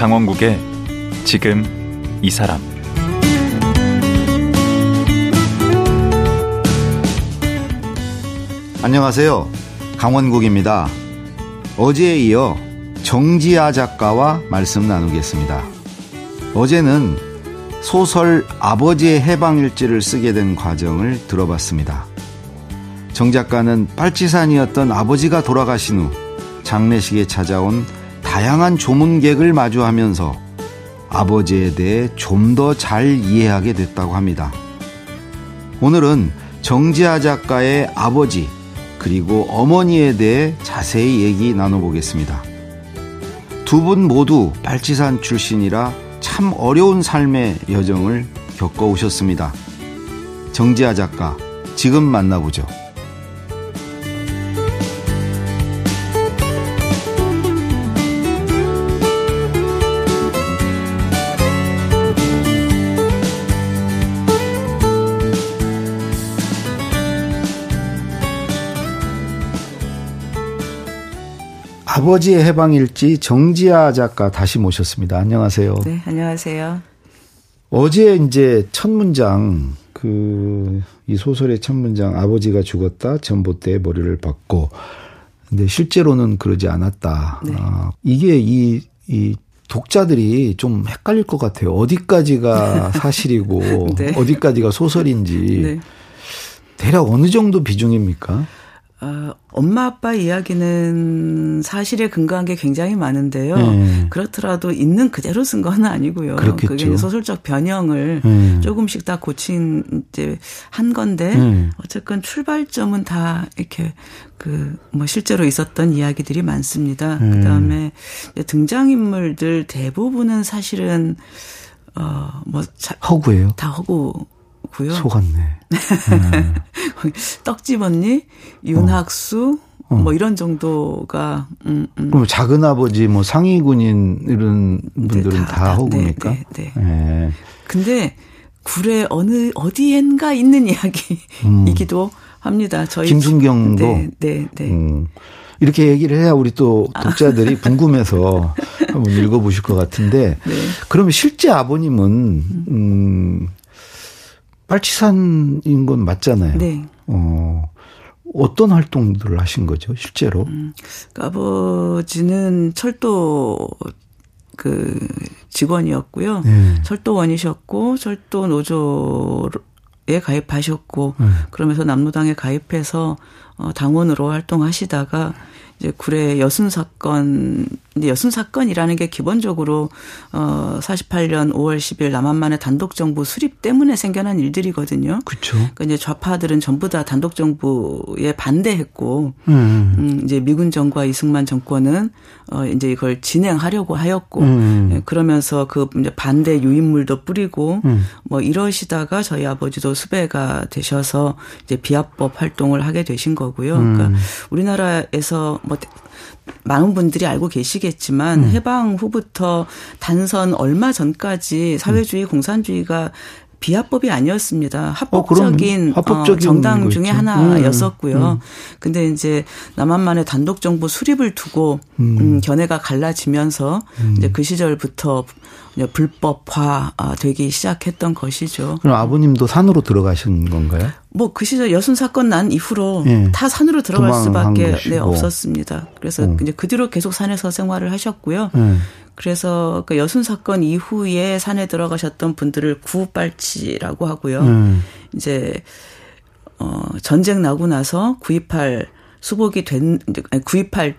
강원국의 지금 이 사람. 안녕하세요, 강원국입니다. 어제에 이어 정지아 작가와 말씀 나누겠습니다. 어제는 소설 아버지의 해방일지를 쓰게 된 과정을 들어봤습니다. 정 작가는 빨치산이었던 아버지가 돌아가신 후 장례식에 찾아온 다양한 조문객을 마주하면서 아버지에 대해 좀 더 잘 이해하게 됐다고 합니다. 오늘은 정지아 작가의 아버지 그리고 어머니에 대해 자세히 얘기 나눠보겠습니다. 두 분 모두 빨치산 출신이라 참 어려운 삶의 여정을 겪어오셨습니다. 정지아 작가, 지금 만나보죠. 아버지의 해방일지 정지아 작가 다시 모셨습니다. 안녕하세요. 네, 안녕하세요. 어제 이제 첫 문장, 이 소설의 첫 문장, 아버지가 죽었다, 전봇대에 머리를 박고, 근데 실제로는 그러지 않았다. 네. 아, 이게 이 독자들이 좀 헷갈릴 것 같아요. 어디까지가 사실이고, 네. 어디까지가 소설인지. 네. 대략 어느 정도 비중입니까? 엄마 아빠 이야기는 사실에 근거한 게 굉장히 많은데요. 그렇더라도 있는 그대로 쓴 건 아니고요. 그렇겠죠. 그게 소설적 변형을 조금씩 다 고친 이제 한 건데 어쨌건 출발점은 다 이렇게 실제로 있었던 이야기들이 많습니다. 그다음에 등장인물들 대부분은 사실은 허구예요. 다 허구. 고요. 속았네. 떡집 언니, 윤학수, 이런 정도가. 그럼 작은 아버지, 상위군인 이런 분들은 다 허구입니까? 네. 네. 근데 구례 어디엔가 있는 이야기이기도 합니다. 저희 김순경도. 네. 이렇게 얘기를 해야 우리 또 독자들이 궁금해서 한번 읽어보실 것 같은데. 네. 그러면 실제 아버님은 빨치산인 건 맞잖아요. 네. 어떤 활동들을 하신 거죠, 실제로? 아버지는 철도 직원이었고요. 네. 철도원이셨고, 철도 노조에 가입하셨고, 그러면서 남로당에 가입해서 당원으로 활동하시다가, 이제 구례 여순 사건이라는 게 기본적으로 48년 5월 10일 남한만의 단독 정부 수립 때문에 생겨난 일들이거든요. 그렇죠. 그러니까 이제 좌파들은 전부 다 단독 정부에 반대했고 이제 미군 정부와 이승만 정권은 이제 이걸 진행하려고 하였고 그러면서 그 이제 반대 유인물도 뿌리고 이러시다가 저희 아버지도 수배가 되셔서 이제 비합법 활동을 하게 되신 거고요. 그러니까 우리나라에서 많은 분들이 알고 계시겠지만 해방 후부터 단선 얼마 전까지 사회주의 공산주의가 비합법이 아니었습니다. 합법적인 정당 중에 하나였었고요. 근데 이제 남한만의 단독 정부 수립을 두고 견해가 갈라지면서 이제 그 시절부터 불법화되기 시작했던 것이죠. 그럼 아버님도 산으로 들어가신 건가요? 그 시절 여순 사건 난 이후로 다 산으로 들어갈 수밖에 없었습니다. 그래서 이제 그 뒤로 계속 산에서 생활을 하셨고요. 그래서 그 여순 사건 이후에 산에 들어가셨던 분들을 구빨치라고 하고요. 이제 전쟁 나고 나서 구입할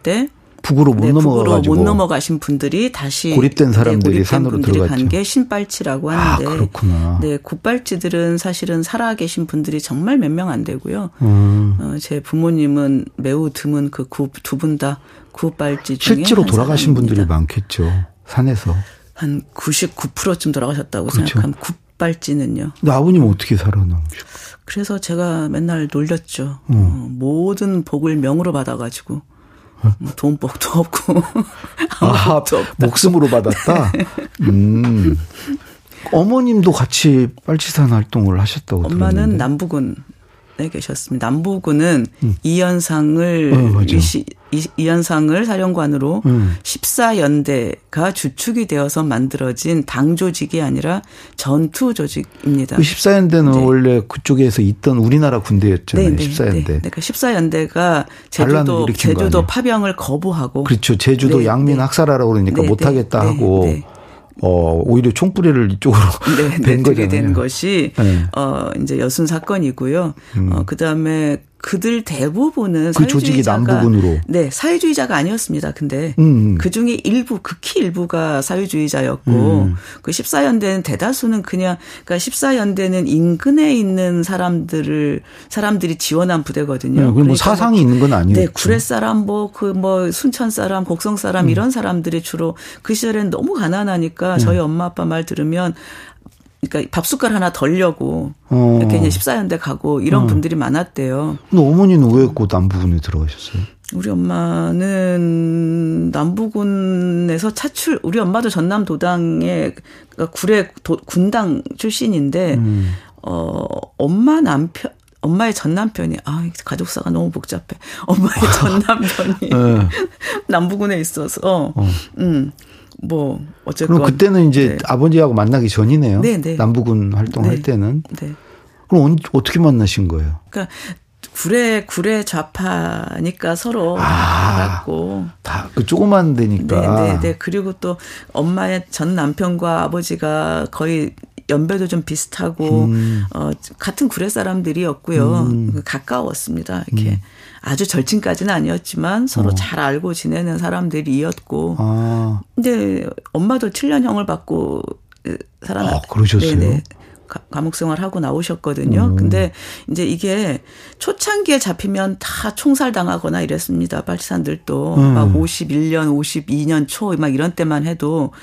때 북으로 못 넘어가신 분들이 다시 고립된 사람들이 산으로 들어갔죠. 간 게 신빨치라고 하는데. 아, 그렇구나. 네, 구빨치들은 사실은 살아계신 분들이 정말 몇 명 안 되고요. 제 부모님은 매우 드문 두 분 다 구빨치 중에 실제로 돌아가신 분들이 많겠죠. 산에서 한 99%쯤 돌아가셨다고 그렇죠. 생각하면 구빨치는요. 근데 아버님은 어떻게 살아남으셨어요? 그래서 제가 맨날 놀렸죠. 모든 복을 명으로 받아가지고. 돈복도 없고. 목숨으로 받았다? 어머님도 같이 빨치산 활동을 하셨다고 들었는데. 엄마는 남부군 계셨습니다. 남부군은 이현상을 이현상을 사령관으로 14연대가 주축이 되어서 만들어진 당 조직이 아니라 전투 조직입니다. 그 14연대는 원래 그쪽에서 있던 우리나라 군대였잖아요. 14연대. 그러니까 14연대가 제주도 파병을 거부하고. 그렇죠. 제주도 양민 학살하라고 그러니까 못하겠다 하고. 오히려 총뿌리를 이쪽으로 된 거잖아요. 된 것이 이제 여순 사건이고요. 그다음에 그들 대부분은 그 조직이 남부군으로 사회주의자가 아니었습니다. 근데 그 중에 극히 일부가 사회주의자였고 그 14연대는 대다수는 그러니까 14연대는 인근에 있는 사람들이 지원한 부대거든요. 그럼 뭐 그러니까 사상이 있는 건 아니에요. 구례 사람 순천 사람, 곡성 사람 이런 사람들이 주로 그 시절에는 너무 가난하니까 저희 엄마 아빠 말 들으면 그러니까 밥숟갈 하나 덜려고 이렇게 14연대 가고 이런 분들이 많았대요. 근데 어머니는 왜 그 남부군에 들어가셨어요? 우리 엄마는 남부군에서 우리 엄마도 전남 도당의 구례 군당 출신인데 엄마의 전 남편이 가족사가 너무 복잡해. 엄마의 전 남편이 남부군에 있어서 어쨌건. 그럼 그때는 이제 아버지하고 만나기 전이네요. 남부군 활동할 때는. 그럼 어떻게 만나신 거예요? 그러니까 구례 좌파니까 서로 알았고. 다 그 조그만 데니까. 그리고 또 엄마의 전 남편과 아버지가 거의 연배도 좀 비슷하고 같은 구례 사람들이었고요. 가까웠습니다. 이렇게. 아주 절친까지는 아니었지만 서로 잘 알고 지내는 사람들이었고. 근데 엄마도 7년형을 받고 살아났어요. 그러셨어요? 네네. 감옥 생활하고 나오셨거든요. 근데 이제 이게 초창기에 잡히면 다 총살당하거나 이랬습니다. 빨치산들도 막 51년, 52년 초 막 이런 때만 해도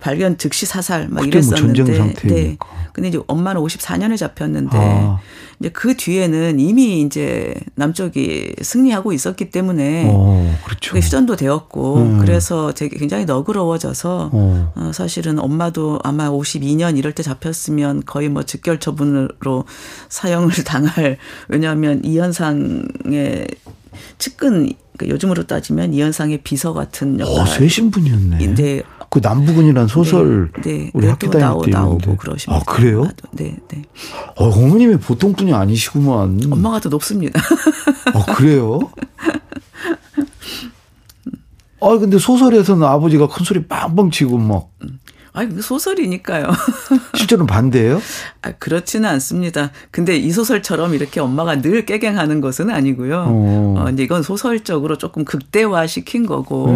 발견 즉시 사살 막 이랬었는데. 전쟁 상태니까. 근데 이제 엄마는 54년에 잡혔는데 이제 그 뒤에는 이미 이제 남쪽이 승리하고 있었기 때문에 그렇죠. 휴전도 되었고 그래서 되게 굉장히 너그러워져서 사실은 엄마도 아마 52년 이럴 때 잡혔으면 거의 뭐 즉결 처분으로 사형을 당할 왜냐하면 이현상의 측근 그러니까 요즘으로 따지면 이현상의 비서 같은 역할. 쇄신분이었네. 근데 그 남부군이라는 소설 우리 학교 다닐 때 나오고 그러십니다. 그래요? 네. 어머님이 보통 분이 아니시구만. 엄마가 더 높습니다. 그래요? 근데 소설에서는 아버지가 큰 소리 빵빵 치고 막. 소설이니까요. 실제로는 반대예요? 그렇지는 않습니다. 근데 이 소설처럼 이렇게 엄마가 늘 깨갱하는 것은 아니고요. 이제 이건 소설적으로 조금 극대화시킨 거고.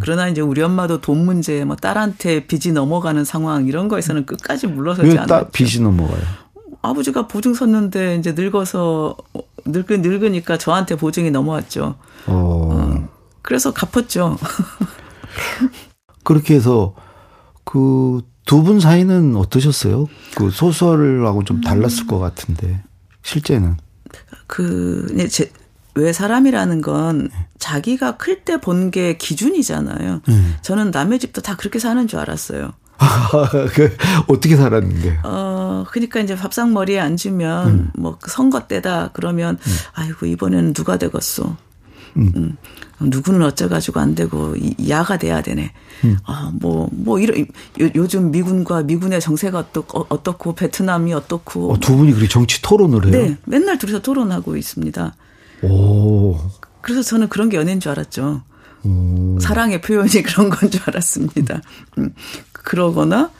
그러나 이제 우리 엄마도 돈 문제, 딸한테 빚이 넘어가는 상황 이런 거에서는 끝까지 물러서지 않았죠. 왜 빚이 넘어가요? 아버지가 보증 섰는데 이제 늙어서 늙으니까 저한테 보증이 넘어왔죠. 그래서 갚았죠. 그렇게 해서. 그 두 분 사이는 어떠셨어요? 그 소설하고 좀 달랐을 것 같은데 실제는 왜 사람이라는 건 자기가 클 때 본 게 기준이잖아요. 저는 남의 집도 다 그렇게 사는 줄 알았어요. 어떻게 살았는데? 그러니까 이제 밥상머리에 앉으면 선거 때다 그러면 아이고 이번에는 누가 되겠소? 누구는 어쩌가지고 안 되고 야가 돼야 되네. 이런 요즘 미군과 미군의 정세가 어떻고 베트남이 어떻고. 두 분이 그렇게 정치 토론을 해요? 네, 맨날 둘이서 토론하고 있습니다. 그래서 저는 그런 게 연애인 줄 알았죠. 사랑의 표현이 그런 건 줄 알았습니다. 그러거나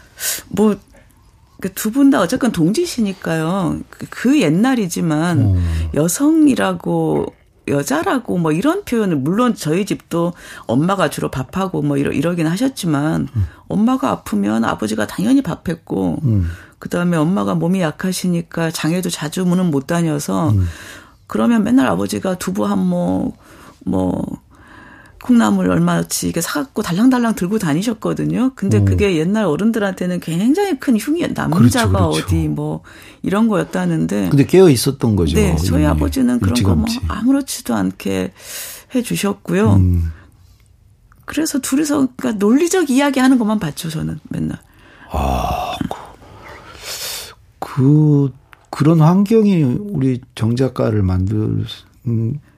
두 분 다 어쨌건 동지시니까요. 그 옛날이지만 여성이라고. 여자라고 이런 표현을 물론 저희 집도 엄마가 주로 밥하고 이러긴 하셨지만 엄마가 아프면 아버지가 당연히 밥했고 그다음에 엄마가 몸이 약하시니까 장에도 자주 문은 못 다녀서 그러면 맨날 아버지가 두부 한 모 콩나물 얼마치 이게 사갖고 달랑달랑 들고 다니셨거든요. 근데 그게 옛날 어른들한테는 굉장히 큰 흉이 남자가 그렇죠. 어디 이런 거였다는데. 근데 깨어 있었던 거죠. 네, 저희 아버지는 그런 거 아무렇지도 않게 해주셨고요. 그래서 둘이서 논리적 이야기하는 것만 봤죠. 저는 맨날. 그런 환경이 우리 정작가를 만드는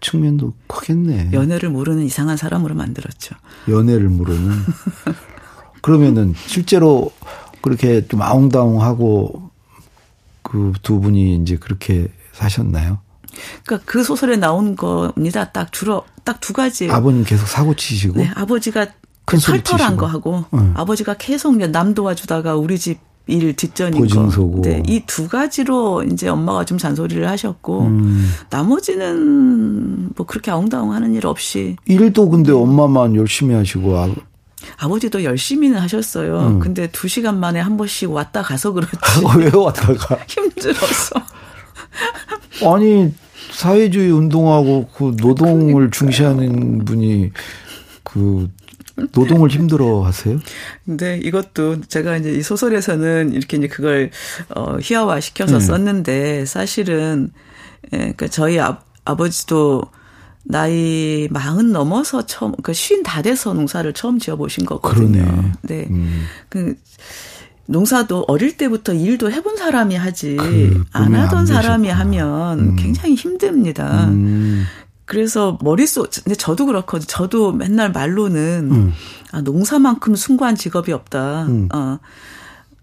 측면도 크겠네. 연애를 모르는 이상한 사람으로 만들었죠. 연애를 모르는. 그러면은 실제로 그렇게 좀 아웅다웅하고 그 두 분이 이제 그렇게 사셨나요? 그러니까 그 소설에 나온 겁니다. 딱 주로 딱 두 가지. 아버님 계속 사고 치시고. 네, 아버지가 털털한 거 하고 아버지가 계속 남 도와주다가 우리 집 일 뒷전인 거. 네, 이 두 가지로 이제 엄마가 좀 잔소리를 하셨고 나머지는 뭐 그렇게 아웅다웅하는 일 없이. 일도 근데 엄마만 열심히 하시고. 아버지도 열심히는 하셨어요. 근데 2시간 만에 한 번씩 왔다 가서 그렇지. 왜 왔다가? 힘들어서. 아니 사회주의 운동하고 그 노동을 그러니까요. 중시하는 분이 그 노동을 힘들어하세요? 근데 이것도 제가 이제 이 소설에서는 이렇게 이제 그걸 희화화 시켜서 썼는데 사실은 그러니까 저희 아버지도 나이 40 넘어서 처음 그러니까 50 다 돼서 농사를 처음 지어보신 거거든요. 그러네. 네. 그 농사도 어릴 때부터 일도 해본 사람이 하지 안 하던 사람이 하면 굉장히 힘듭니다. 그래서 머릿속 근데 저도 그렇거든요. 저도 맨날 말로는 아, 농사만큼 숭고한 직업이 없다.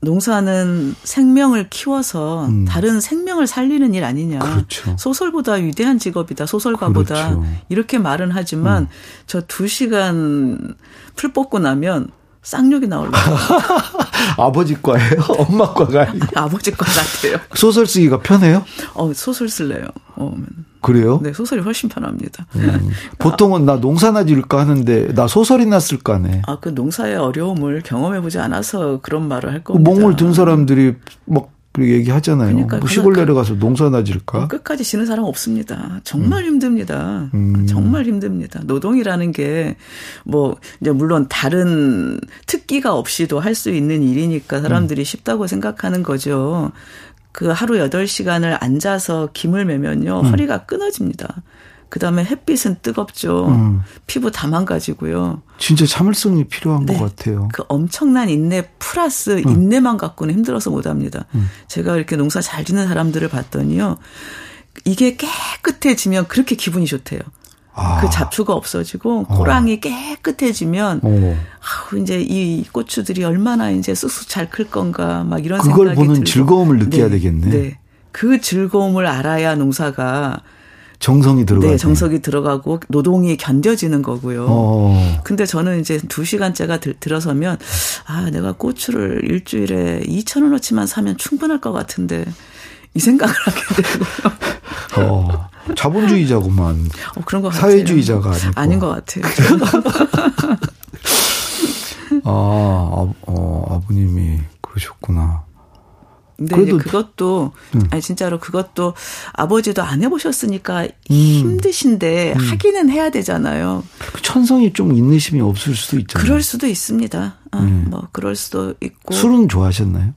농사는 생명을 키워서 다른 생명을 살리는 일 아니냐. 그렇죠. 소설보다 위대한 직업이다. 소설가보다. 그렇죠. 이렇게 말은 하지만 저 2시간 풀 뽑고 나면 쌍욕이 나오려고. 아버지과예요? 엄마과가 아니고? 아니, 아버지과 같아요. 소설 쓰기가 편해요? 소설 쓸래요. 그래요? 네, 소설이 훨씬 편합니다. 보통은 나 농사나 지을까 하는데 나 소설이나 쓸까네. 아, 그 농사의 어려움을 경험해보지 않아서 그런 말을 할 겁니다. 몽을 든 사람들이 막 얘기하잖아요. 그러니까, 뭐 시골 내려가서 농사나 지을까? 끝까지 지는 사람 없습니다. 정말 힘듭니다. 정말 힘듭니다. 노동이라는 게 뭐 이제 물론 다른 특기가 없이도 할 수 있는 일이니까 사람들이 쉽다고 생각하는 거죠. 그 하루 8시간을 앉아서 김을 매면요. 허리가 끊어집니다. 그다음에 햇빛은 뜨겁죠. 피부 다 망가지고요. 진짜 참을성이 필요한 네, 것 같아요. 그 엄청난 인내 플러스 인내만 갖고는 힘들어서 못합니다. 제가 이렇게 농사 잘 짓는 사람들을 봤더니요. 이게 깨끗해지면 그렇게 기분이 좋대요. 아. 그 잡초가 없어지고 고랑이 깨끗해지면 이제 이 고추들이 얼마나 이제 쑥쑥 잘 클 건가 막 이런 생각이 들고. 그걸 보는 즐거움을 느껴야 네, 되겠네. 네. 그 즐거움을 알아야 농사가. 정성이 들어가요. 네, 정성이 들어가고 노동이 견뎌지는 거고요. 근데 저는 이제 2시간째가 들어서면 아, 내가 고추를 일주일에 2,000원어치만 사면 충분할 것 같은데 이 생각을 하게 되고요. 자본주의자구만. 그런 것 같아요. 사회주의자가 아니고. 아닌 것 같아요. 아버님이 그러셨구나. 근데 그래도 그것도 아니 진짜로 그것도 아버지도 안 해보셨으니까 힘드신데 하기는 해야 되잖아요. 천성이 좀 인내심이 없을 수도 있잖아요. 그럴 수도 있습니다. 뭐 그럴 수도 있고. 술은 좋아하셨나요?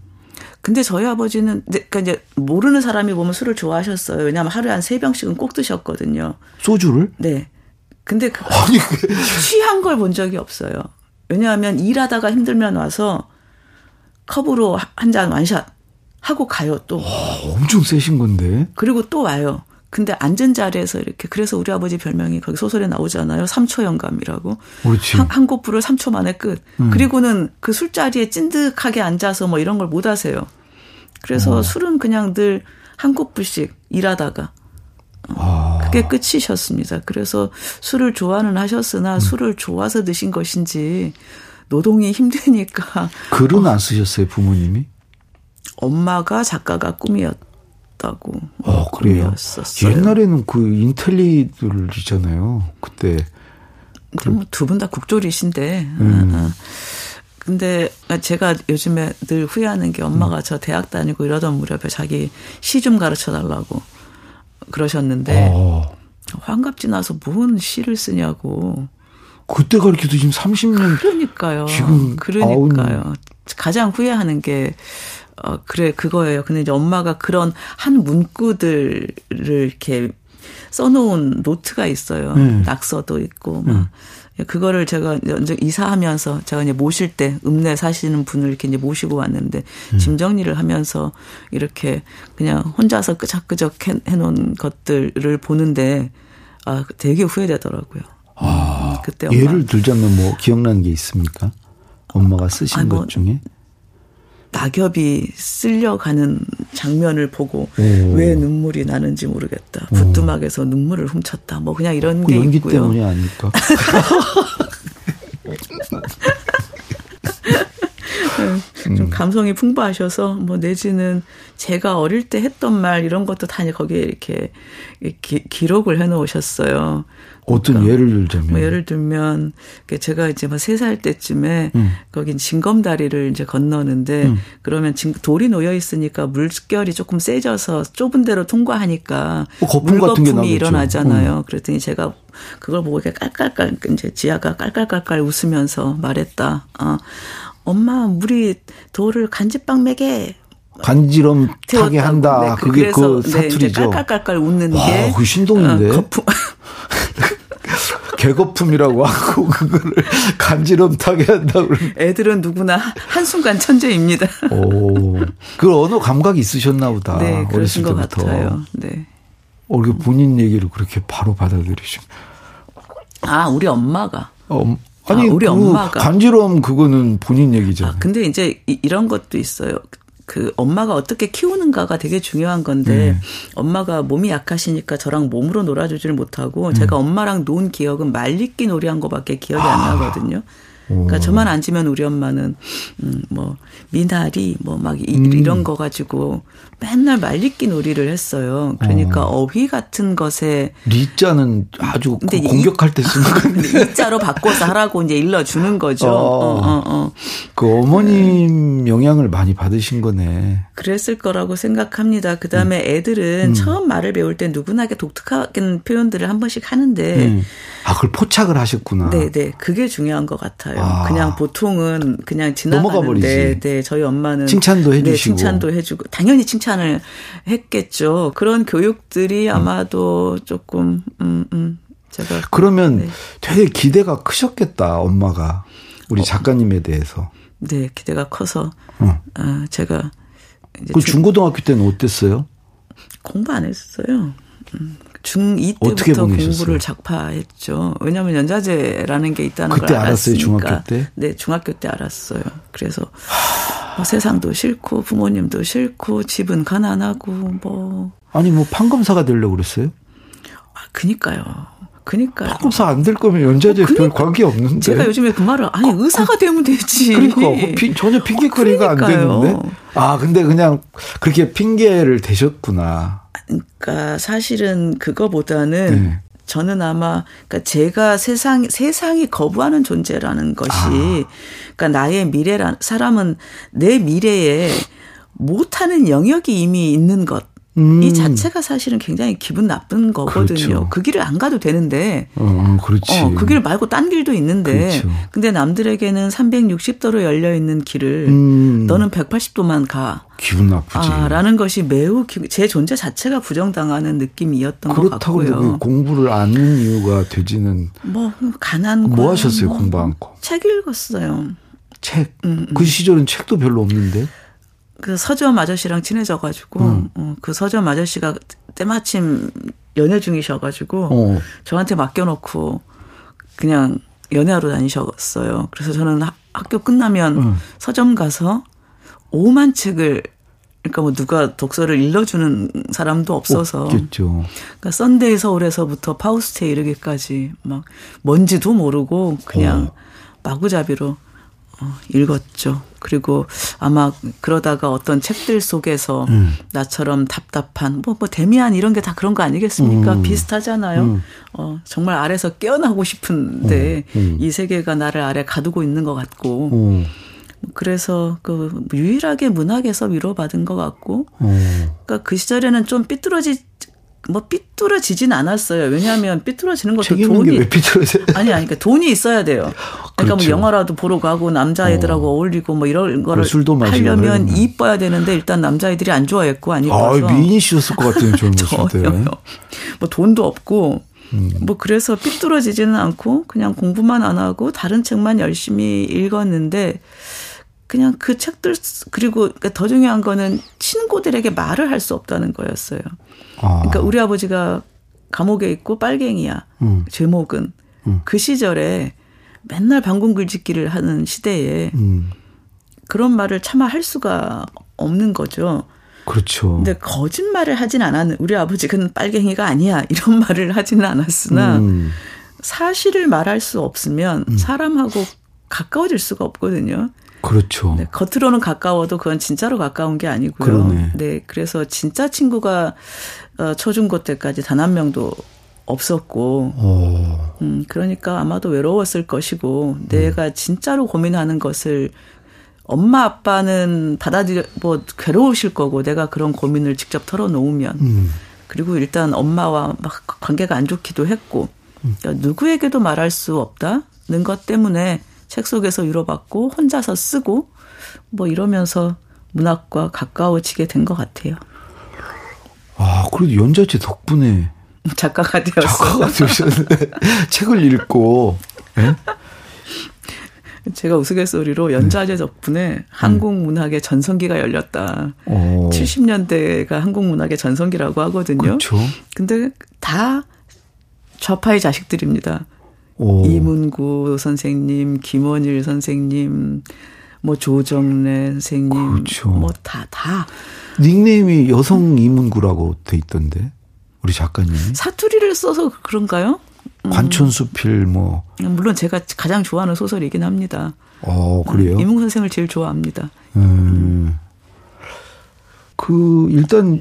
근데 저희 아버지는 그러니까 이제 모르는 사람이 보면 술을 좋아하셨어요. 왜냐하면 하루에 한 3병씩은 꼭 드셨거든요. 소주를? 네. 근데 그 아니 취한 걸 본 적이 없어요. 왜냐하면 일하다가 힘들면 와서 컵으로 한 잔 완샷 하고 가요 또. 엄청 세신 건데. 그리고 또 와요. 근데 앉은 자리에서 이렇게. 그래서 우리 아버지 별명이 거기 소설에 나오잖아요. 3초 영감이라고. 그렇지. 한 곡 부를 3초 만에 끝. 그리고는 그 술자리에 찐득하게 앉아서 뭐 이런 걸 못 하세요. 그래서 술은 그냥 늘 한 곡 부씩 일하다가. 그게 끝이셨습니다. 그래서 술을 좋아는 하셨으나 술을 좋아서 드신 것인지 노동이 힘드니까. 글은 안 쓰셨어요 부모님이? 엄마가 작가가 꿈이었다고. 그래요? 꿈이었었어요. 옛날에는 그 인텔리들이잖아요. 그때. 뭐 두 분 다 국졸이신데. 근데 제가 요즘에 늘 후회하는 게 엄마가 저 대학 다니고 이러던 무렵에 자기 시 좀 가르쳐달라고 그러셨는데 환갑 지나서 뭔 시를 쓰냐고. 그때 가르쳐도 지금 30년. 그러니까요. 지금 그러니까요. 가장 후회하는 게 그래 그거예요. 근데 이제 엄마가 그런 한 문구들을 이렇게 써놓은 노트가 있어요. 낙서도 있고 막 그거를 제가 이제 이사하면서 제가 이제 모실 때 읍내 사시는 분을 이렇게 이제 모시고 왔는데 짐 정리를 하면서 이렇게 그냥 혼자서 끄적끄적 해놓은 것들을 보는데 아 되게 후회되더라고요. 아, 그때 엄마. 예를 들자면 뭐 기억나는 게 있습니까? 엄마가 쓰신 것 중에? 낙엽이 쓸려가는 장면을 보고 오. 왜 눈물이 나는지 모르겠다. 부뚜막에서 눈물을 훔쳤다. 뭐 그냥 이런 게 연기 있고요. 연기 때문이 아닐까? 좀 감성이 풍부하셔서 뭐 내지는 제가 어릴 때 했던 말 이런 것도 다 거기에 이렇게 기록을 해놓으셨어요. 어떤 그러니까 예를 들자면 뭐 예를 들면 제가 이제 막 3살 때쯤에 거긴 징검다리를 이제 건너는데 그러면 돌이 놓여 있으니까 물결이 조금 세져서 좁은 데로 통과하니까 거품 물거품이 같은 게 일어나잖아요. 그랬더니 제가 그걸 보고 이렇게 깔깔깔 이제 지아가 깔깔깔깔 웃으면서 말했다. 아, 엄마 물이 돌을 간지방 매게 간지럼 타게 한다. 그게 그래서, 그 사투리죠. 네, 이제 깔깔깔깔 웃는 와, 게 그 신동인데. 거품. 개거품이라고 하고 그거를 간지럼 타게 한다고. 애들은 누구나 한순간 천재입니다. 오, 그 언어 감각이 있으셨나 보다. 네, 그러신 것 같아요. 네. 본인 얘기를 그렇게 바로 받아들이시면. 아, 우리 엄마가. 아니, 우리 엄마가. 간지럼 그거는 본인 얘기잖아요. 아, 근데 이제 이런 것도 있어요. 그 엄마가 어떻게 키우는가가 되게 중요한 건데 엄마가 몸이 약하시니까 저랑 몸으로 놀아주지를 못하고 제가 엄마랑 논 기억은 말리끼 놀이한 거밖에 기억이 안 나거든요. 그러니까 저만 앉으면 우리 엄마는 뭐 미나리 뭐 막 이런 거 가지고 맨날 말리끼 놀이를 했어요. 그러니까 어휘 같은 것에 리자는 아주 공격할 때 쓰는 건데 이자로 바꿔서 하라고 이제 일러주는 거죠. 그 어머님 영향을 많이 받으신 거네. 그랬을 거라고 생각합니다. 그다음에 애들은 처음 말을 배울 때 누구나 독특한 표현들을 한 번씩 하는데 아 그걸 포착을 하셨구나. 네네 그게 중요한 것 같아요. 아. 그냥 보통은 그냥 지나가는데 네, 저희 엄마는 칭찬도 해주시고 네, 칭찬도 해주고 당연히 칭찬을 했겠죠. 그런 교육들이 아마도 조금 제가 그러면 네. 되게 기대가 크셨겠다 엄마가 우리 작가님에 대해서. 네 기대가 커서 아, 제가 이제 중고등학교 때는 어땠어요? 공부 안 했어요. 중2 때부터 공부를 작파했죠. 왜냐하면 연자제라는 게 있다는 걸 알았으니까. 알았어요, 중학교 때? 네, 중학교 때 알았어요. 그래서 뭐 세상도 싫고 부모님도 싫고 집은 가난하고 뭐. 아니 뭐 판검사가 되려고 그랬어요? 아, 그니까요. 판검사 안 될 거면 연자제 별 관계 없는데. 제가 요즘에 그 말을 아니 의사가 되면 되지. 그러니까 전혀 핑계거리가 안 되는데. 아 근데 그냥 그렇게 핑계를 대셨구나. 그러니까 사실은 그거보다는 저는 아마 그러니까 제가 세상이 거부하는 존재라는 것이 그러니까 나의 미래란 사람은 내 미래에 못하는 영역이 이미 있는 것. 이 자체가 사실은 굉장히 기분 나쁜 거거든요. 그렇죠. 그 길을 안 가도 되는데 그렇지. 그 길 말고 딴 길도 있는데 그렇죠. 근데 남들에게는 360도로 열려있는 길을 너는 180도만 가. 기분 나쁘지. 아, 라는 것이 매우 제 존재 자체가 부정당하는 느낌이었던 것 같고요. 그렇다고 공부를 안 하는 이유가 되지는. 뭐 가난과. 뭐 하셨어요 뭐 공부 안 거? 책 읽었어요. 책? 그 시절은 책도 별로 없는데. 그 서점 아저씨랑 친해져가지고 그 서점 아저씨가 때마침 연애 중이셔가지고 저한테 맡겨놓고 그냥 연애하러 다니셨어요. 그래서 저는 학교 끝나면 서점 가서 오만 책을 그러니까 뭐 누가 독서를 일러주는 사람도 없어서 없겠죠. 그러니까 썬데이 서울에서부터 파우스트에 이르기까지 막 뭔지도 모르고 그냥 마구잡이로 읽었죠. 그리고 아마 그러다가 어떤 책들 속에서 나처럼 답답한 뭐 데미안 이런 게 다 그런 거 아니겠습니까? 비슷하잖아요. 정말 아래서 깨어나고 싶은데 이 세계가 나를 아래 가두고 있는 것 같고 그래서 그 유일하게 문학에서 위로받은 것 같고 그러니까 그 시절에는 좀 삐뚤어지진 않았어요. 왜냐하면 삐뚤어지는 것도 돈이 왜 삐뚤어져요? 아니 그러니까 돈이 있어야 돼요. 그러니까 그렇죠. 뭐 영화라도 보러 가고 남자애들하고 어울리고 뭐 이런 거를 하려면 이뻐야 되는데 일단 남자애들이 안 좋아했고 아니고서 미인이셨을 것 같은 젊었을 때. 뭐 돈도 없고 뭐 그래서 삐뚤어지지는 않고 그냥 공부만 안 하고 다른 책만 열심히 읽었는데 그냥 그 책들 그리고 더 중요한 거는 친구들에게 말을 할 수 없다는 거였어요. 아. 그러니까 우리 아버지가 감옥에 있고 빨갱이야. 제목은. 그 시절에 맨날 방공글짓기를 하는 시대에 그런 말을 차마 할 수가 없는 거죠. 그렇죠. 근데 거짓말을 하진 않았는 우리 아버지는 빨갱이가 아니야 이런 말을 하지는 않았으나 사실을 말할 수 없으면 사람하고 가까워질 수가 없거든요. 그렇죠. 네, 겉으로는 가까워도 그건 진짜로 가까운 게 아니고요. 그러네. 네, 그래서 진짜 친구가 초중고 때까지 단 한 명도 없었고, 그러니까 아마도 외로웠을 것이고 내가 진짜로 고민하는 것을 엄마 아빠는 받아들여 뭐 괴로우실 거고 내가 그런 고민을 직접 털어놓으면 그리고 일단 엄마와 막 관계가 안 좋기도 했고 그러니까 누구에게도 말할 수 없다는 것 때문에 책 속에서 위로받고 혼자서 쓰고 뭐 이러면서 문학과 가까워지게 된 것 같아요. 아 그래도 연자제 덕분에 작가가 되었어요. 작가가 되셨는데 책을 읽고. 네? 제가 우스갯소리로 연자제 덕분에 한국 문학의 전성기가 열렸다. 오. 70년대가 한국 문학의 전성기라고 하거든요. 그렇죠. 근데 다 좌파의 자식들입니다. 오. 이문구 선생님, 김원일 선생님, 뭐 조정래 선생님, 그렇죠. 뭐 다. 닉네임이 여성 이문구라고 돼 있던데 우리 작가님. 사투리를 써서 그런가요? 관촌수필 뭐. 물론 제가 가장 좋아하는 소설이긴 합니다. 그래요? 이문구 선생을 제일 좋아합니다. 그 일단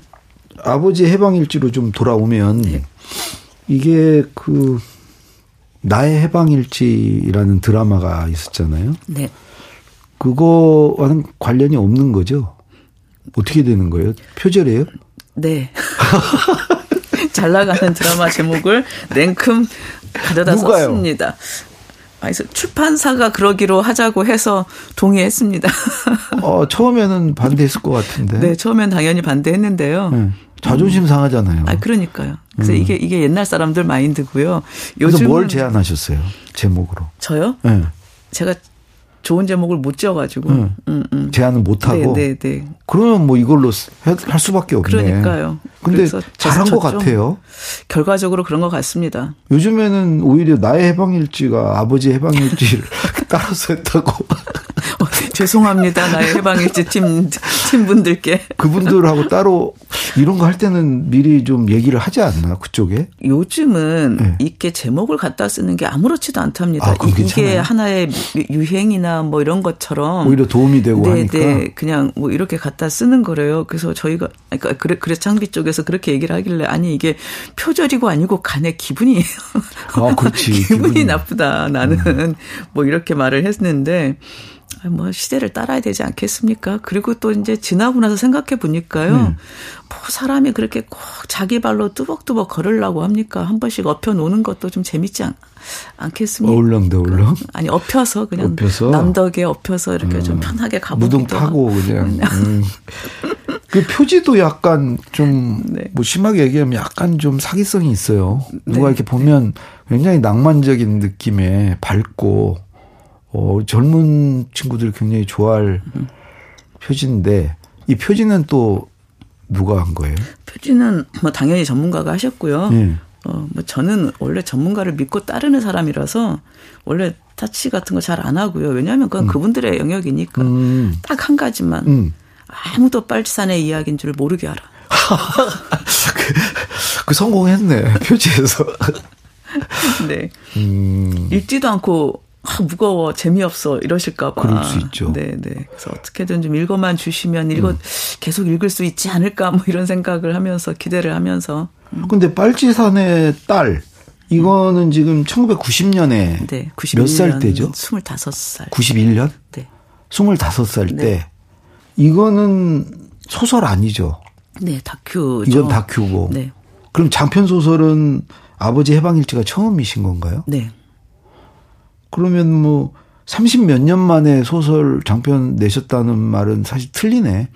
아버지의 해방일지로 좀 돌아오면 네. 이게 그 나의 해방일지라는 드라마가 있었잖아요. 네. 그거와는 관련이 없는 거죠? 어떻게 되는 거예요? 표절이에요? 네. 잘 나가는 드라마 제목을 냉큼 가져다 누가요? 썼습니다. 그래서 출판사가 그러기로 하자고 해서 동의했습니다. 처음에는 반대했을 것 같은데. 네, 처음엔 당연히 반대했는데요. 네, 자존심 상하잖아요. 아, 그러니까요. 그래서 이게 옛날 사람들 마인드고요. 그래서 뭘 제안하셨어요? 제목으로. 저요? 네. 제가 좋은 제목을 못 지어가지고. 제안을 못하고. 네. 그러면 뭐 이걸로 할 수밖에 없네. 그러니까요. 근데 잘한 것 같아요. 결과적으로 그런 것 같습니다. 요즘에는 오히려 나의 해방일지가 아버지의 해방일지를 따라서 했다고. 죄송합니다. 나의 해방일지 팀 분들께. 그분들하고 따로 이런 거 할 때는 미리 좀 얘기를 하지 않나 그쪽에? 요즘은 네. 이렇게 제목을 갖다 쓰는 게 아무렇지도 않답니다. 아, 이게 괜찮아요? 하나의 유행이나 뭐 이런 것처럼. 오히려 도움이 되고 하니까. 네. 그냥 뭐 이렇게 갖다 쓰는 거래요. 그래서 저희가 그러니까 그래 창비 쪽에서 그렇게 얘기를 하길래 아니 이게 표절이고 아니고 간에 기분이. 아, 그렇지. 기분이 나쁘다. 나는 뭐 이렇게 말을 했는데. 뭐 시대를 따라야 되지 않겠습니까? 그리고 또 이제 지나고 나서 생각해 보니까요. 뭐 사람이 그렇게 꼭 자기 발로 뚜벅뚜벅 걸으려고 합니까? 한 번씩 업혀 놓는 것도 좀 재밌지 않겠습니까? 어울렁더울렁? 아니 업혀서 그냥 남덕에 업혀서 이렇게 좀 편하게 가보기도 무등 타고 그냥. 그 표지도 약간 좀 네. 뭐 심하게 얘기하면 약간 좀 사기성이 있어요. 네. 누가 이렇게 보면 굉장히 낭만적인 느낌에 밝고 젊은 친구들이 굉장히 좋아할 표지인데 이 표지는 또 누가 한 거예요? 표지는 뭐 당연히 전문가가 하셨고요. 네. 뭐 저는 원래 전문가를 믿고 따르는 사람이라서 원래 타치 같은 거 잘 안 하고요. 왜냐하면 그건 그분들의 영역이니까 딱 한 가지만 아무도 빨치산의 이야기인 줄 모르게 하라. 그 성공했네 표지에서. 네. 읽지도 않고. 아, 무거워, 재미없어, 이러실까 봐. 그럴 수 있죠. 네네. 그래서 어떻게든 좀 읽어만 주시면 계속 읽을 수 있지 않을까, 뭐 이런 생각을 하면서, 기대를 하면서. 근데 빨치산의 딸, 이거는 지금 1990년에 네, 몇 살 때죠? 25살. 91년? 네. 25살 네. 때. 이거는 소설 아니죠? 네, 다큐죠. 이건 다큐고. 네. 그럼 장편 소설은 아버지 해방일지가 처음이신 건가요? 네. 그러면 뭐 30몇 년 만에 소설 장편 내셨다는 말은 사실 틀리네.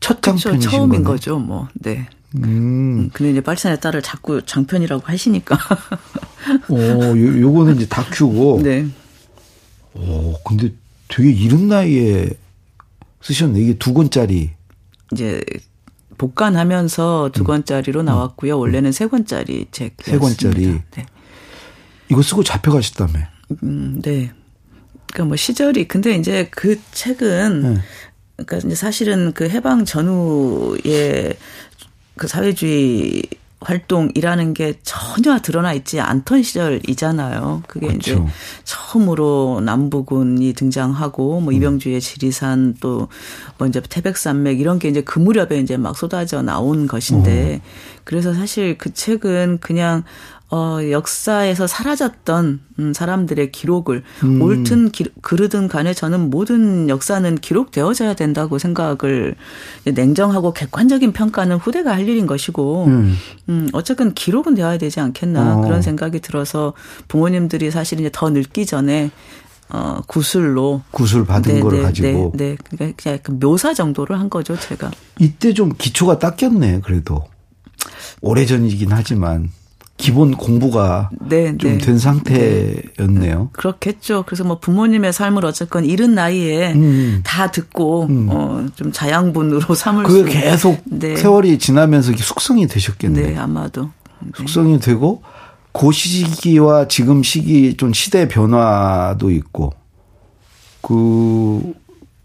첫 장편이신 거죠. 처음인 거죠, 뭐. 네. 근데 이제 빨치산의 딸을 자꾸 장편이라고 하시니까. 요거는 이제 다큐고. 네. 근데 되게 이른 나이에 쓰셨네. 이게 두 권짜리. 이제 복간하면서 두 권짜리로 나왔고요. 원래는 세 권짜리 책이었습니다. 세 권짜리. 네. 이거 쓰고 잡혀가셨다며. 네. 그러니까 뭐 시절이, 근데 이제 그 책은, 네. 그러니까 이제 사실은 그 해방 전후에 그 사회주의 활동이라는 게 전혀 드러나 있지 않던 시절이잖아요. 그게 그렇죠. 이제 처음으로 남부군이 등장하고 뭐 이병주의 지리산 또 먼저 태백산맥 이런 게 이제 그 무렵에 이제 막 쏟아져 나온 것인데 그래서 사실 그 책은 그냥 역사에서 사라졌던 사람들의 기록을 옳든 그르든 간에 저는 모든 역사는 기록되어져야 된다고 생각을 냉정하고 객관적인 평가는 후대가 할 일인 것이고 어쨌든 기록은 되어야 되지 않겠나 그런 생각이 들어서 부모님들이 사실 이제 더 늙기 전에 구술 받은 거를 가지고 그러니까 그냥 약간 묘사 정도를 한 거죠 제가. 이때 좀 기초가 닦였네 그래도 오래전이긴 하지만. 기본 공부가 좀 된 상태였네요. 네. 그렇겠죠. 그래서 뭐 부모님의 삶을 어쨌건 이른 나이에 다 듣고 좀 자양분으로 삼을 수. 그게 계속 세월이 지나면서 숙성이 되셨겠네요. 네, 아마도. 숙성이 되고 그 시기와 지금 시기 좀 시대 변화도 있고 그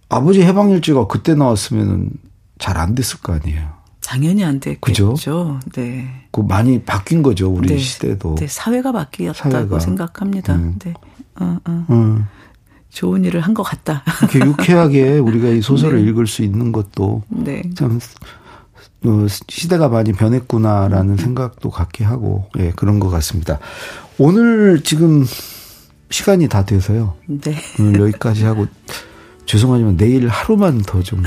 아버지 해방일지가 그때 나왔으면 잘 안 됐을 거 아니에요. 당연히 안 됐겠죠. 그죠? 네. 그 많이 바뀐 거죠 우리 시대도. 네, 사회가 바뀌었다고 생각합니다. 네. 좋은 일을 한 것 같다. 이렇게 유쾌하게 우리가 이 소설을 읽을 수 있는 것도 참 시대가 많이 변했구나라는 생각도 갖게 하고 그런 것 같습니다. 오늘 지금 시간이 다 돼서요. 네. 오늘 여기까지 하고. 죄송하지만 내일 하루만 더 좀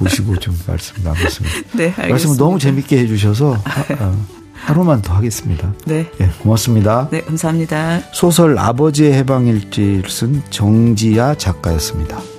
오시고 좀 말씀 나눴으면. 네, 알겠습니다. 말씀 너무 재밌게 해주셔서 하루만 더 하겠습니다. 네, 예, 고맙습니다. 네, 감사합니다. 소설 아버지의 해방일지를 쓴 정지아 작가였습니다.